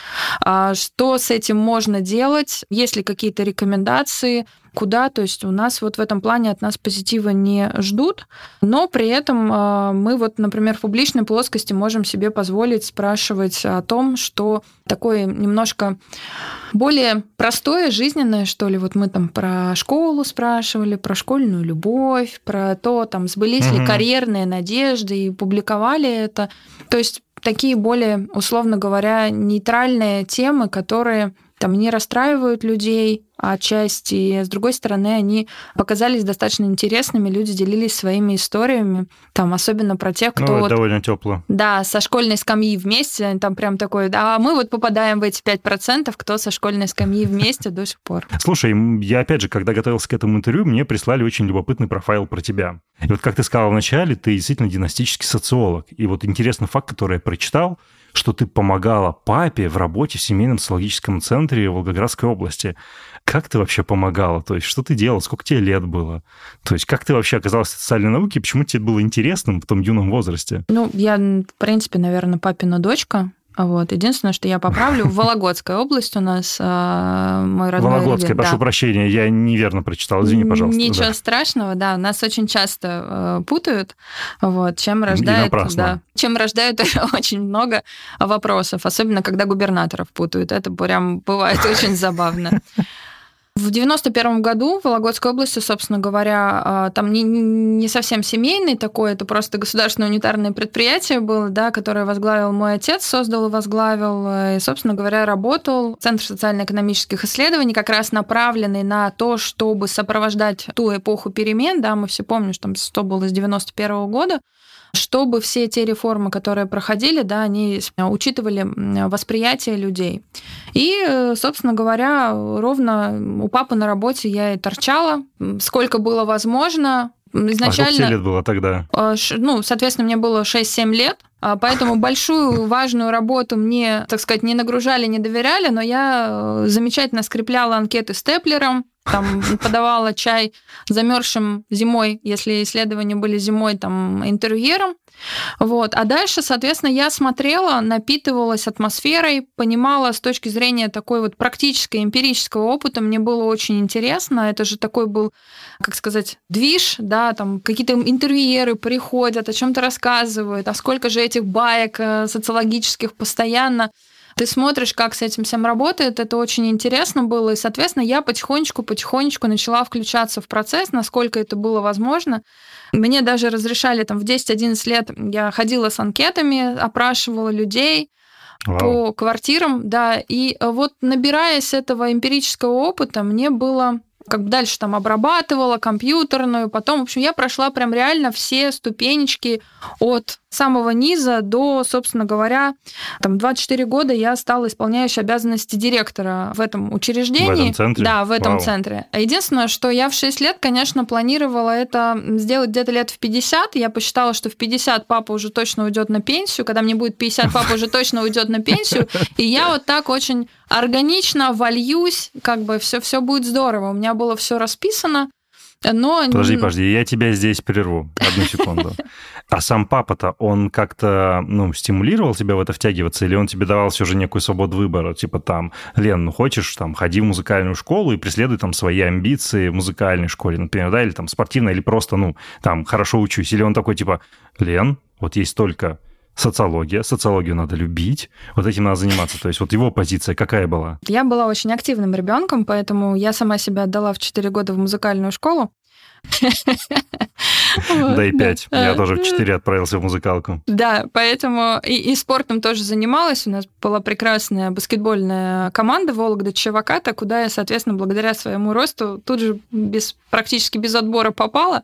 что с этим можно делать, есть ли какие-то рекомендации, куда. То есть у нас вот в этом плане от нас позитива не ждут, но при этом мы вот, например, в публичной плоскости можем себе позволить спрашивать о том, что такое немножко более простое, жизненное, что ли. Вот мы там про школу спрашивали, про школьную любовь, про то, там, сбылись mm-hmm. ли карьерные надежды, и публиковали это. То есть такие более, условно говоря, нейтральные темы, которые... там не расстраивают людей отчасти, с другой стороны, они показались достаточно интересными, люди делились своими историями, там, особенно про тех, кто... Ну, вот, довольно тепло. Да, со школьной скамьи вместе, там прям такой, а мы вот попадаем в эти пять процентов, кто со школьной скамьи вместе до сих пор. Слушай, я, опять же, когда готовился к этому интервью, мне прислали очень любопытный профайл про тебя. И вот, как ты сказал вначале, ты действительно династический социолог. И вот интересный факт, который я прочитал, что ты помогала папе в работе в семейном социологическом центре Волгоградской области. Как ты вообще помогала? То есть, что ты делала? Сколько тебе лет было? То есть, как ты вообще оказалась в социальной науке? Почему тебе было интересно в том юном возрасте? Ну, я, в принципе, наверное, папина дочка. Вот. Единственное, что я поправлю, в Вологодской области у нас э, мой родной... Вологодская, регион, прошу да. прощения, я неверно прочитал, извини, пожалуйста. Ничего да. страшного, да, нас очень часто э, путают, вот, чем рождают... Да, чем рождают очень много вопросов, особенно когда губернаторов путают, это прям бывает очень забавно. В девяносто первом году в Вологодской области, собственно говоря, там не, не совсем семейный такой, это просто государственное унитарное предприятие было, да, которое возглавил мой отец, создал и возглавил, и, собственно говоря, работал Центр социально-экономических исследований, как раз направленный на то, чтобы сопровождать ту эпоху перемен, да, мы все помним, что там что было с девяносто первого года, чтобы все те реформы, которые проходили, да, они учитывали восприятие людей. И, собственно говоря, ровно у папы на работе я и торчала, сколько было возможно. Изначально, а сколько лет было тогда? Ну, соответственно, мне было шесть-семь лет, поэтому большую важную работу мне, так сказать, не нагружали, не доверяли, но я замечательно скрепляла анкеты степлером, там подавала чай замерзшим зимой, если исследования были зимой, там, интервьюером. Вот. А дальше, соответственно, я смотрела, напитывалась атмосферой, понимала с точки зрения такой вот практической, эмпирического опыта, мне было очень интересно. Это же такой был, как сказать, движ, да, там какие-то интервьюеры приходят, о чем-то рассказывают, а сколько же этих баек социологических постоянно. Ты смотришь, как с этим всем работает, это очень интересно было, и, соответственно, я потихонечку-потихонечку начала включаться в процесс, насколько это было возможно. Мне даже разрешали, там, в десять-одиннадцать лет я ходила с анкетами, опрашивала людей, wow. по квартирам, да, и вот набираясь этого эмпирического опыта, мне было... как бы дальше там обрабатывала компьютерную, потом, в общем, я прошла прям реально все ступенечки от самого низа до, собственно говоря, там двадцать четыре года я стала исполняющей обязанности директора в этом учреждении. В этом центре? Да, в этом Вау. Центре. Единственное, что я в шесть лет, конечно, планировала это сделать где-то лет в пятьдесят. Я посчитала, что в пятьдесят папа уже точно уйдет на пенсию, когда мне будет пятьдесят, папа уже точно уйдет на пенсию, и я вот так очень... органично вольюсь, как бы все, все будет здорово. У меня было все расписано, но... Подожди, подожди, я тебя здесь прерву. Одну секунду. А сам папа-то, он как-то, ну, стимулировал тебя в это втягиваться, или он тебе давал все же некую свободу выбора? Типа там, Лен, ну, хочешь, там, ходи в музыкальную школу и преследуй там свои амбиции в музыкальной школе, например, да, или там спортивной, или просто, ну, там, хорошо учусь. Или он такой, типа, Лен, вот есть только... социология, социологию надо любить, вот этим надо заниматься. То есть вот его позиция какая была? Я была очень активным ребенком, поэтому я сама себя отдала в четыре года в музыкальную школу. Да и пять. Я тоже в четыре отправился в музыкалку. Да, поэтому и спортом тоже занималась. У нас была прекрасная баскетбольная команда Волга-Дача-Ваката, куда я, соответственно, благодаря своему росту тут же без, практически без отбора попала.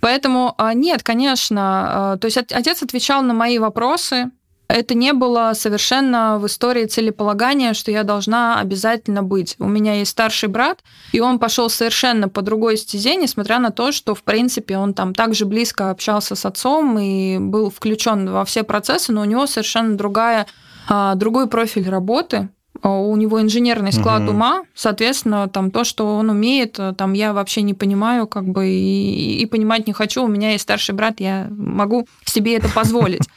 Поэтому нет, конечно. То есть отец отвечал на мои вопросы. Это не было совершенно в истории целеполагания, что я должна обязательно быть. У меня есть старший брат, и он пошел совершенно по другой стезе, несмотря на то, что, в принципе, он там также близко общался с отцом и был включен во все процессы, но у него совершенно другая, другой профиль работы. У него инженерный склад угу. ума, соответственно, там то, что он умеет, там я вообще не понимаю, как бы и, и понимать не хочу. У меня есть старший брат, я могу себе это позволить.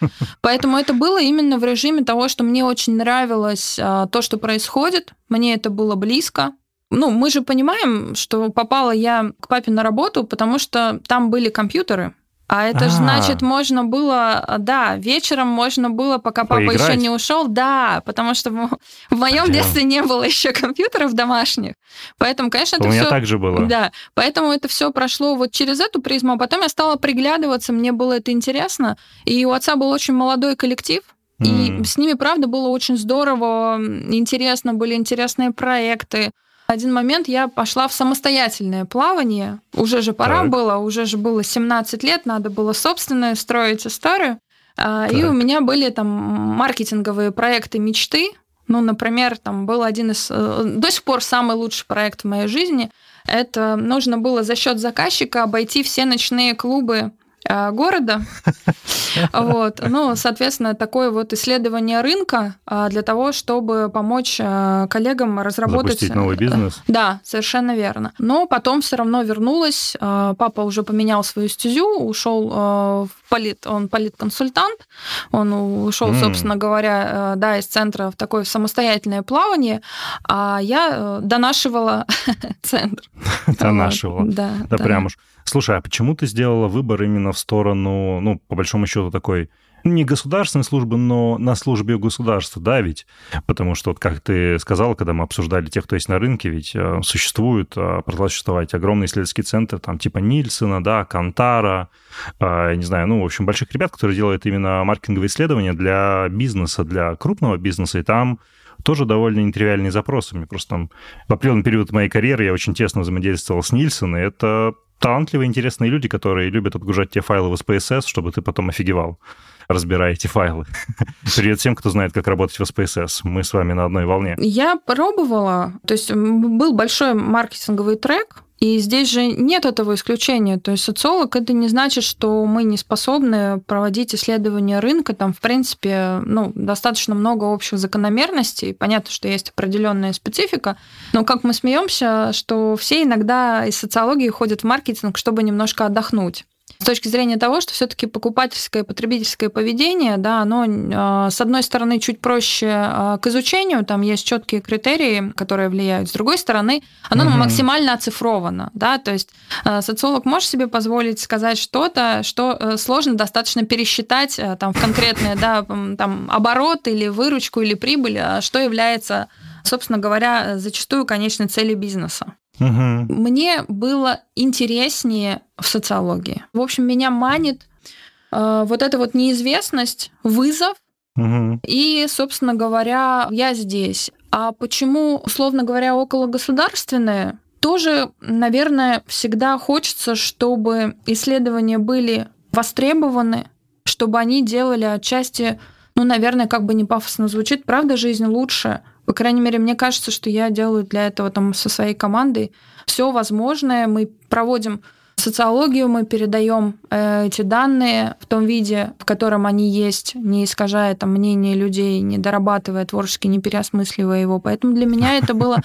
Поэтому это было именно в режиме того, что мне очень нравилось то, что происходит, мне это было близко. Ну, мы же понимаем, что попала я к папе на работу, потому что там были компьютеры. А это же, значит, можно было, да, вечером можно было, пока папа Поиграть? еще не ушел, да, потому что в моем yeah. детстве не было еще компьютеров домашних, поэтому, конечно, это все. У меня так же было. Да, поэтому это все прошло вот через эту призму, а потом я стала приглядываться, мне было это интересно, и у отца был очень молодой коллектив. И mm. с ними, правда, было очень здорово, интересно, были интересные проекты. Один момент я пошла в самостоятельное плавание. Уже же пора так. было, уже же было семнадцать лет, надо было собственную строить историю. Так. И у меня были там маркетинговые проекты мечты. Ну, например, там был один из... до сих пор самый лучший проект в моей жизни. Это нужно было за счет заказчика обойти все ночные клубы города. Вот. Ну, соответственно, такое вот исследование рынка для того, чтобы помочь коллегам разработать... Запустить новый бизнес. Да, совершенно верно. Но потом все равно вернулась. Папа уже поменял свою стезю, ушел в полит... Он политконсультант. Он ушел, mm. собственно говоря, да, из центра в такое самостоятельное плавание. А я донашивала центр. Донашивала. Да, да, прям уж. Слушай, а почему ты сделала выбор именно в сторону, ну, по большому счету, такой, не государственной службы, но на службе государства, да, ведь? Потому что, вот как ты сказала, когда мы обсуждали тех, кто есть на рынке, ведь существуют, продолжают существовать огромные исследовательские центры, там, типа Нильсона, да, Кантара, я не знаю, ну, в общем, больших ребят, которые делают именно маркетинговые исследования для бизнеса, для крупного бизнеса, и там... тоже довольно нетривиальные запросы. Мне просто там в определенный период моей карьеры я очень тесно взаимодействовал с Нильсоном, и это талантливые, интересные люди, которые любят отгружать те файлы в эс пи эс эс, чтобы ты потом офигевал, разбирая эти файлы. Привет всем, кто знает, как работать в эс пи эс эс. Мы с вами на одной волне. Я пробовала, то есть был большой маркетинговый трек, И здесь же нет этого исключения. То есть социолог – это не значит, что мы не способны проводить исследования рынка. Там, в принципе, ну, достаточно много общих закономерностей. Понятно, что есть определенная специфика. Но как мы смеемся, что все иногда из социологии ходят в маркетинг, чтобы немножко отдохнуть. С точки зрения того, что все-таки покупательское и потребительское поведение, да, оно, с одной стороны, чуть проще к изучению, там есть четкие критерии, которые влияют, с другой стороны, оно угу. максимально оцифровано, да, то есть социолог может себе позволить сказать что-то, что сложно достаточно пересчитать там, в конкретные, да, там, оборот или выручку или прибыль, что является, собственно говоря, зачастую конечной целью бизнеса. Угу. Мне было интереснее в социологии. В общем, меня манит э, вот эта вот неизвестность, вызов. Угу. И, собственно говоря, я здесь. А почему, условно говоря, окологосударственные? Тоже, наверное, всегда хочется, чтобы исследования были востребованы, чтобы они делали отчасти, ну, наверное, как бы не пафосно звучит, правда, жизнь лучше. По крайней мере, мне кажется, что я делаю для этого там, со своей командой все возможное. Мы проводим социологию, мы передаем эти данные в том виде, в котором они есть, не искажая там, мнение людей, не дорабатывая творчески, не переосмысливая его. Поэтому для меня это было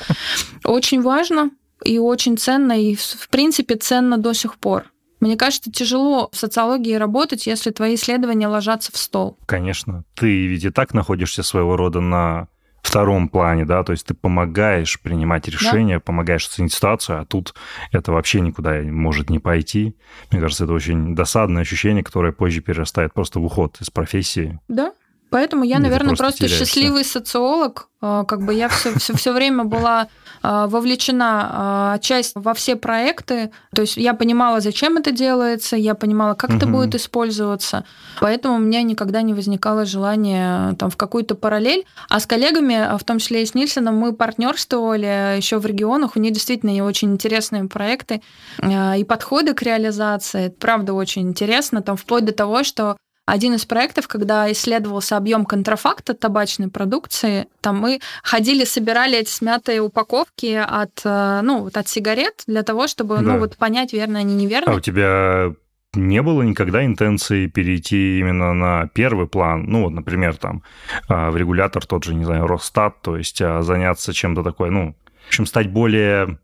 очень важно и очень ценно, и в принципе ценно до сих пор. Мне кажется, тяжело в социологии работать, если твои исследования ложатся в стол. Конечно. Ты ведь и так находишься своего рода на... втором плане, да, то есть ты помогаешь принимать решения, да. помогаешь оценить ситуацию, а тут это вообще никуда может не пойти. Мне кажется, это очень досадное ощущение, которое позже перерастает просто в уход из профессии. Да, поэтому я, наверное, просто, просто счастливый социолог, как бы я все, все, все время была вовлечена отчасти во все проекты, то есть я понимала, зачем это делается, я понимала, как угу. это будет использоваться, поэтому у меня никогда не возникало желания там, в какую-то параллель, а с коллегами, в том числе и с Нильсоном, мы партнерствовали еще в регионах, у них действительно очень интересные проекты и подходы к реализации, это правда очень интересно, там, вплоть до того, что один из проектов, когда исследовался объем контрафакта табачной продукции, там мы ходили, собирали эти смятые упаковки от, ну, вот от сигарет для того, чтобы да. ну, вот понять, верно они, неверно. А у тебя не было никогда интенции перейти именно на первый план? Ну, вот, например, там, в регулятор тот же, не знаю, Росстат, то есть заняться чем-то такое, ну, в общем, стать более,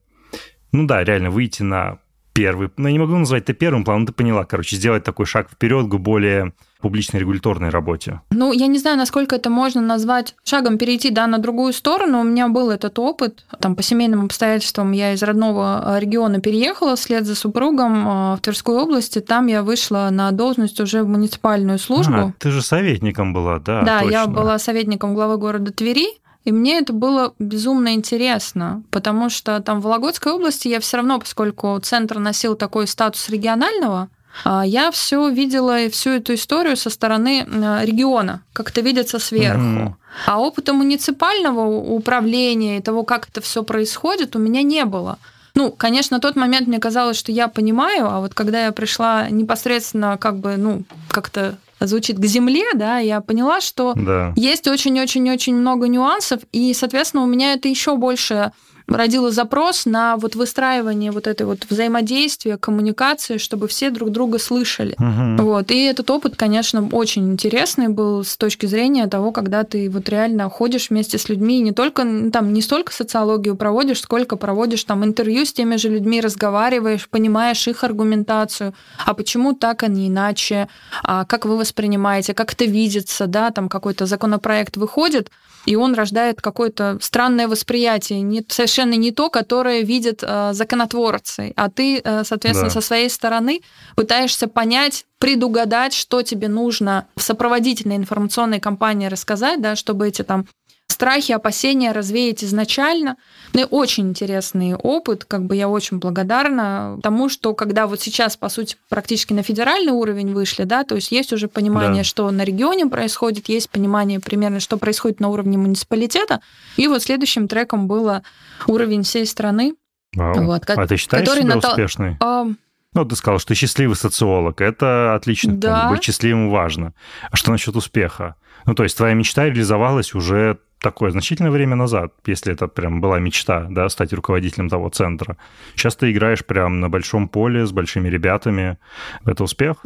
ну да, реально выйти на... Первый, ну, я не могу назвать это первым планом, ты поняла, короче, сделать такой шаг вперед к более публичной регуляторной работе. Ну, я не знаю, насколько это можно назвать шагом перейти, да, на другую сторону. У меня был этот опыт, там, по семейным обстоятельствам я из родного региона переехала вслед за супругом в Тверскую область, и там я вышла на должность уже в муниципальную службу. А, ты же советником была, да, Да, точно. Я была советником главы города Твери. И мне это было безумно интересно, потому что там в Вологодской области я все равно, поскольку центр носил такой статус регионального, я все видела и всю эту историю со стороны региона, как это видится сверху. Mm-hmm. А опыта муниципального управления и того, как это все происходит, у меня не было. Ну, конечно, на тот момент мне казалось, что я понимаю, а вот когда я пришла непосредственно как бы, ну, как-то... звучит к земле, да, я поняла, что да. есть очень-очень-очень много нюансов, и, соответственно, у меня это еще больше родило запрос на вот выстраивание вот этой вот взаимодействия, коммуникации, чтобы все друг друга слышали. Угу. Вот. И этот опыт, конечно, очень интересный был с точки зрения того, когда ты вот реально ходишь вместе с людьми, и не только там не столько социологию проводишь, сколько проводишь там интервью с теми же людьми, разговариваешь, понимаешь их аргументацию, а почему так, а не иначе, а как вы воспринимаете, как это видится, да, там какой-то законопроект выходит, и он рождает какое-то странное восприятие, не совершенно не то, которое видят э, законотворцы. А ты, э, соответственно, да. со своей стороны пытаешься понять, предугадать, что тебе нужно в сопроводительной информационной кампании рассказать, да, чтобы эти там страхи, опасения развеять изначально. Ну, очень интересный опыт, как бы я очень благодарна тому, что когда вот сейчас, по сути, практически на федеральный уровень вышли, да, то есть есть уже понимание, да. что на регионе происходит, есть понимание примерно, что происходит на уровне муниципалитета, и вот следующим треком было уровень всей страны. Вот, а ты считаешь себя натал... успешной? А... Ну, ты сказал, что ты счастливый социолог, это отлично, да. быть счастливым важно. А что насчет успеха? Ну, то есть твоя мечта реализовалась уже такое значительное время назад, если это прям была мечта, да, стать руководителем того центра. Сейчас ты играешь прям на большом поле с большими ребятами. Это успех?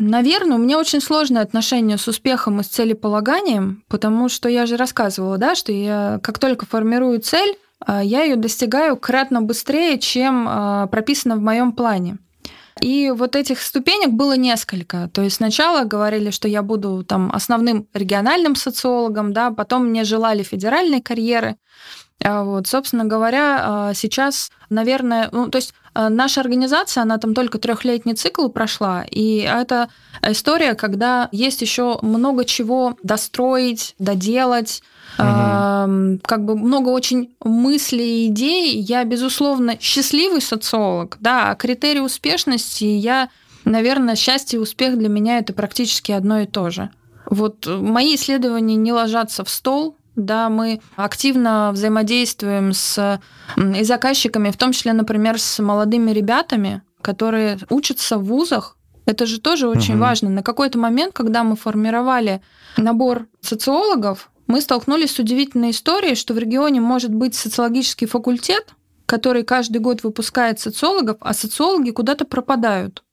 Наверное, у меня очень сложное отношение с успехом и с целеполаганием, потому что я же рассказывала, да, что я как только формирую цель, я ее достигаю кратно быстрее, чем прописано в моем плане. И вот этих ступенек было несколько. То есть сначала говорили, что я буду там основным региональным социологом, да, потом мне желали федеральной карьеры. Вот, собственно говоря, сейчас, наверное, ну, то есть наша организация, она там только трехлетний цикл прошла, и это история, когда есть еще много чего достроить, доделать, угу. как бы много очень мыслей и идей. Я, безусловно, счастливый социолог, да, а критерий успешности, я, наверное, счастье и успех для меня это практически одно и то же. Вот мои исследования не ложатся в стол. Да, мы активно взаимодействуем с и заказчиками, в том числе, например, с молодыми ребятами, которые учатся в вузах. Это же тоже очень угу. важно. На какой-то момент, когда мы формировали набор социологов, мы столкнулись с удивительной историей, что в регионе может быть социологический факультет, который каждый год выпускает социологов, а социологи куда-то пропадают.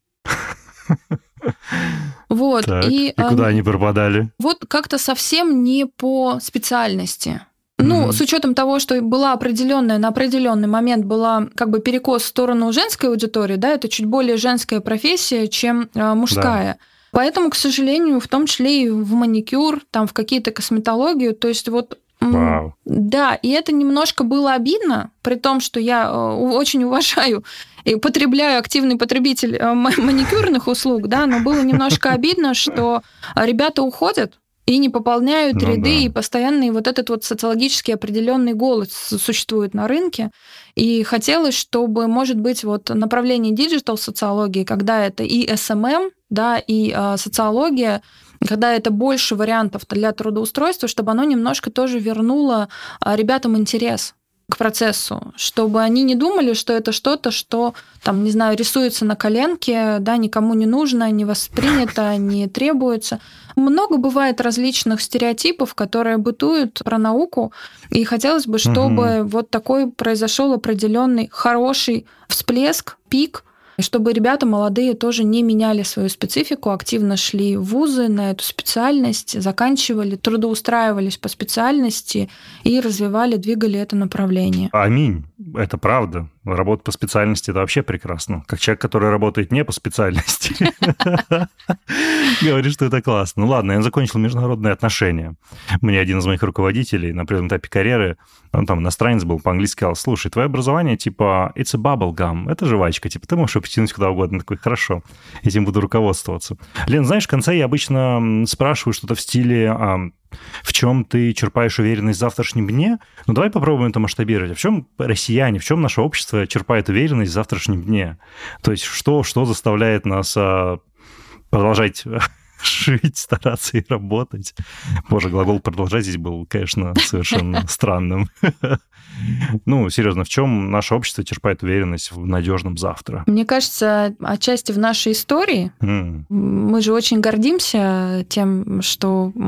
Вот, так, и, и куда а, они пропадали? Вот как-то совсем не по специальности. Mm-hmm. Ну, с учетом того, что была определенная, на определенный момент была как бы перекос в сторону женской аудитории, да, это чуть более женская профессия, чем а, мужская. Да. Поэтому, к сожалению, в том числе и в маникюр, там, в какие-то косметологию, то есть вот... Wow. Да, и это немножко было обидно, при том, что я очень уважаю и потребляю, активный потребитель маникюрных услуг, да, но было немножко обидно, что ребята уходят и не пополняют ну, ряды, да. и постоянный вот этот вот социологически определенный голод существует на рынке. И хотелось, чтобы, может быть, вот направление диджитал-социологии, когда это и эс эм эм, да, и э, социология, когда это больше вариантов для трудоустройства, чтобы оно немножко тоже вернуло ребятам интерес к процессу, чтобы они не думали, что это что-то, что, там, не знаю, рисуется на коленке, да, никому не нужно, не воспринято, не требуется. Много бывает различных стереотипов, которые бытуют про науку, и хотелось бы, чтобы угу. вот такой произошел определенный хороший всплеск, пик, чтобы ребята молодые тоже не меняли свою специфику, активно шли в вузы на эту специальность, заканчивали, трудоустраивались по специальности и развивали, двигали это направление. Аминь. Это правда. Работа по специальности – это вообще прекрасно. Как человек, который работает не по специальности, говорит, что это классно. Ну ладно, я закончил международные отношения. Мне один из моих руководителей на определенном этапе карьеры, он там иностранец был, по-английски сказал, слушай, твое образование типа it's a bubble gum, это жвачка, типа ты можешь потянуть куда угодно. Такой, хорошо, этим буду руководствоваться. Лен, знаешь, в конце я обычно спрашиваю что-то в стиле... В чем ты черпаешь уверенность в завтрашнем дне? Ну, давай попробуем это масштабировать. А в чем россияне, в чем наше общество черпает уверенность в завтрашнем дне? То есть что, что заставляет нас а, продолжать жить, стараться и работать? Боже, глагол «продолжать» здесь был, конечно, совершенно странным. Ну, серьезно, в чем наше общество черпает уверенность в надежном завтра? Мне кажется, отчасти в нашей истории. Mm. Мы же очень гордимся тем, что у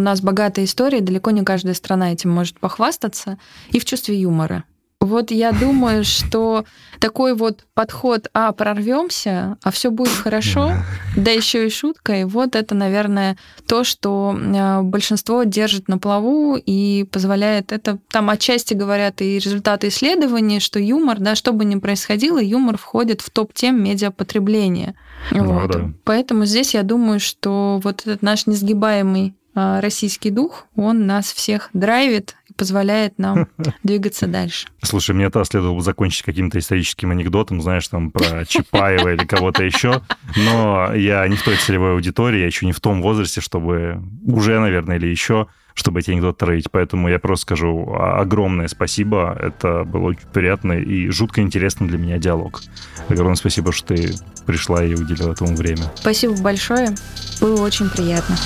нас богатая история, далеко не каждая страна этим может похвастаться, и в чувстве юмора. Вот я думаю, что такой вот подход, а прорвемся, а все будет хорошо, да еще и шутка, и вот это, наверное, то, что большинство держит на плаву и позволяет это. Там отчасти говорят и результаты исследований, что юмор, да, что бы ни происходило, юмор входит в топ-тем медиапотребления. Ну, вот. Да. Поэтому здесь я думаю, что вот этот наш несгибаемый российский дух, он нас всех драйвит, позволяет нам двигаться дальше. Слушай, мне тогда следовало бы закончить каким-то историческим анекдотом, знаешь, там про Чапаева или кого-то еще, но я не в той целевой аудитории, я еще не в том возрасте, чтобы уже, наверное, или еще, чтобы эти анекдоты роить, поэтому я просто скажу огромное спасибо, это был очень приятный и жутко интересный для меня диалог. Огромное спасибо, что ты пришла и уделила этому время. Спасибо большое, было очень приятно.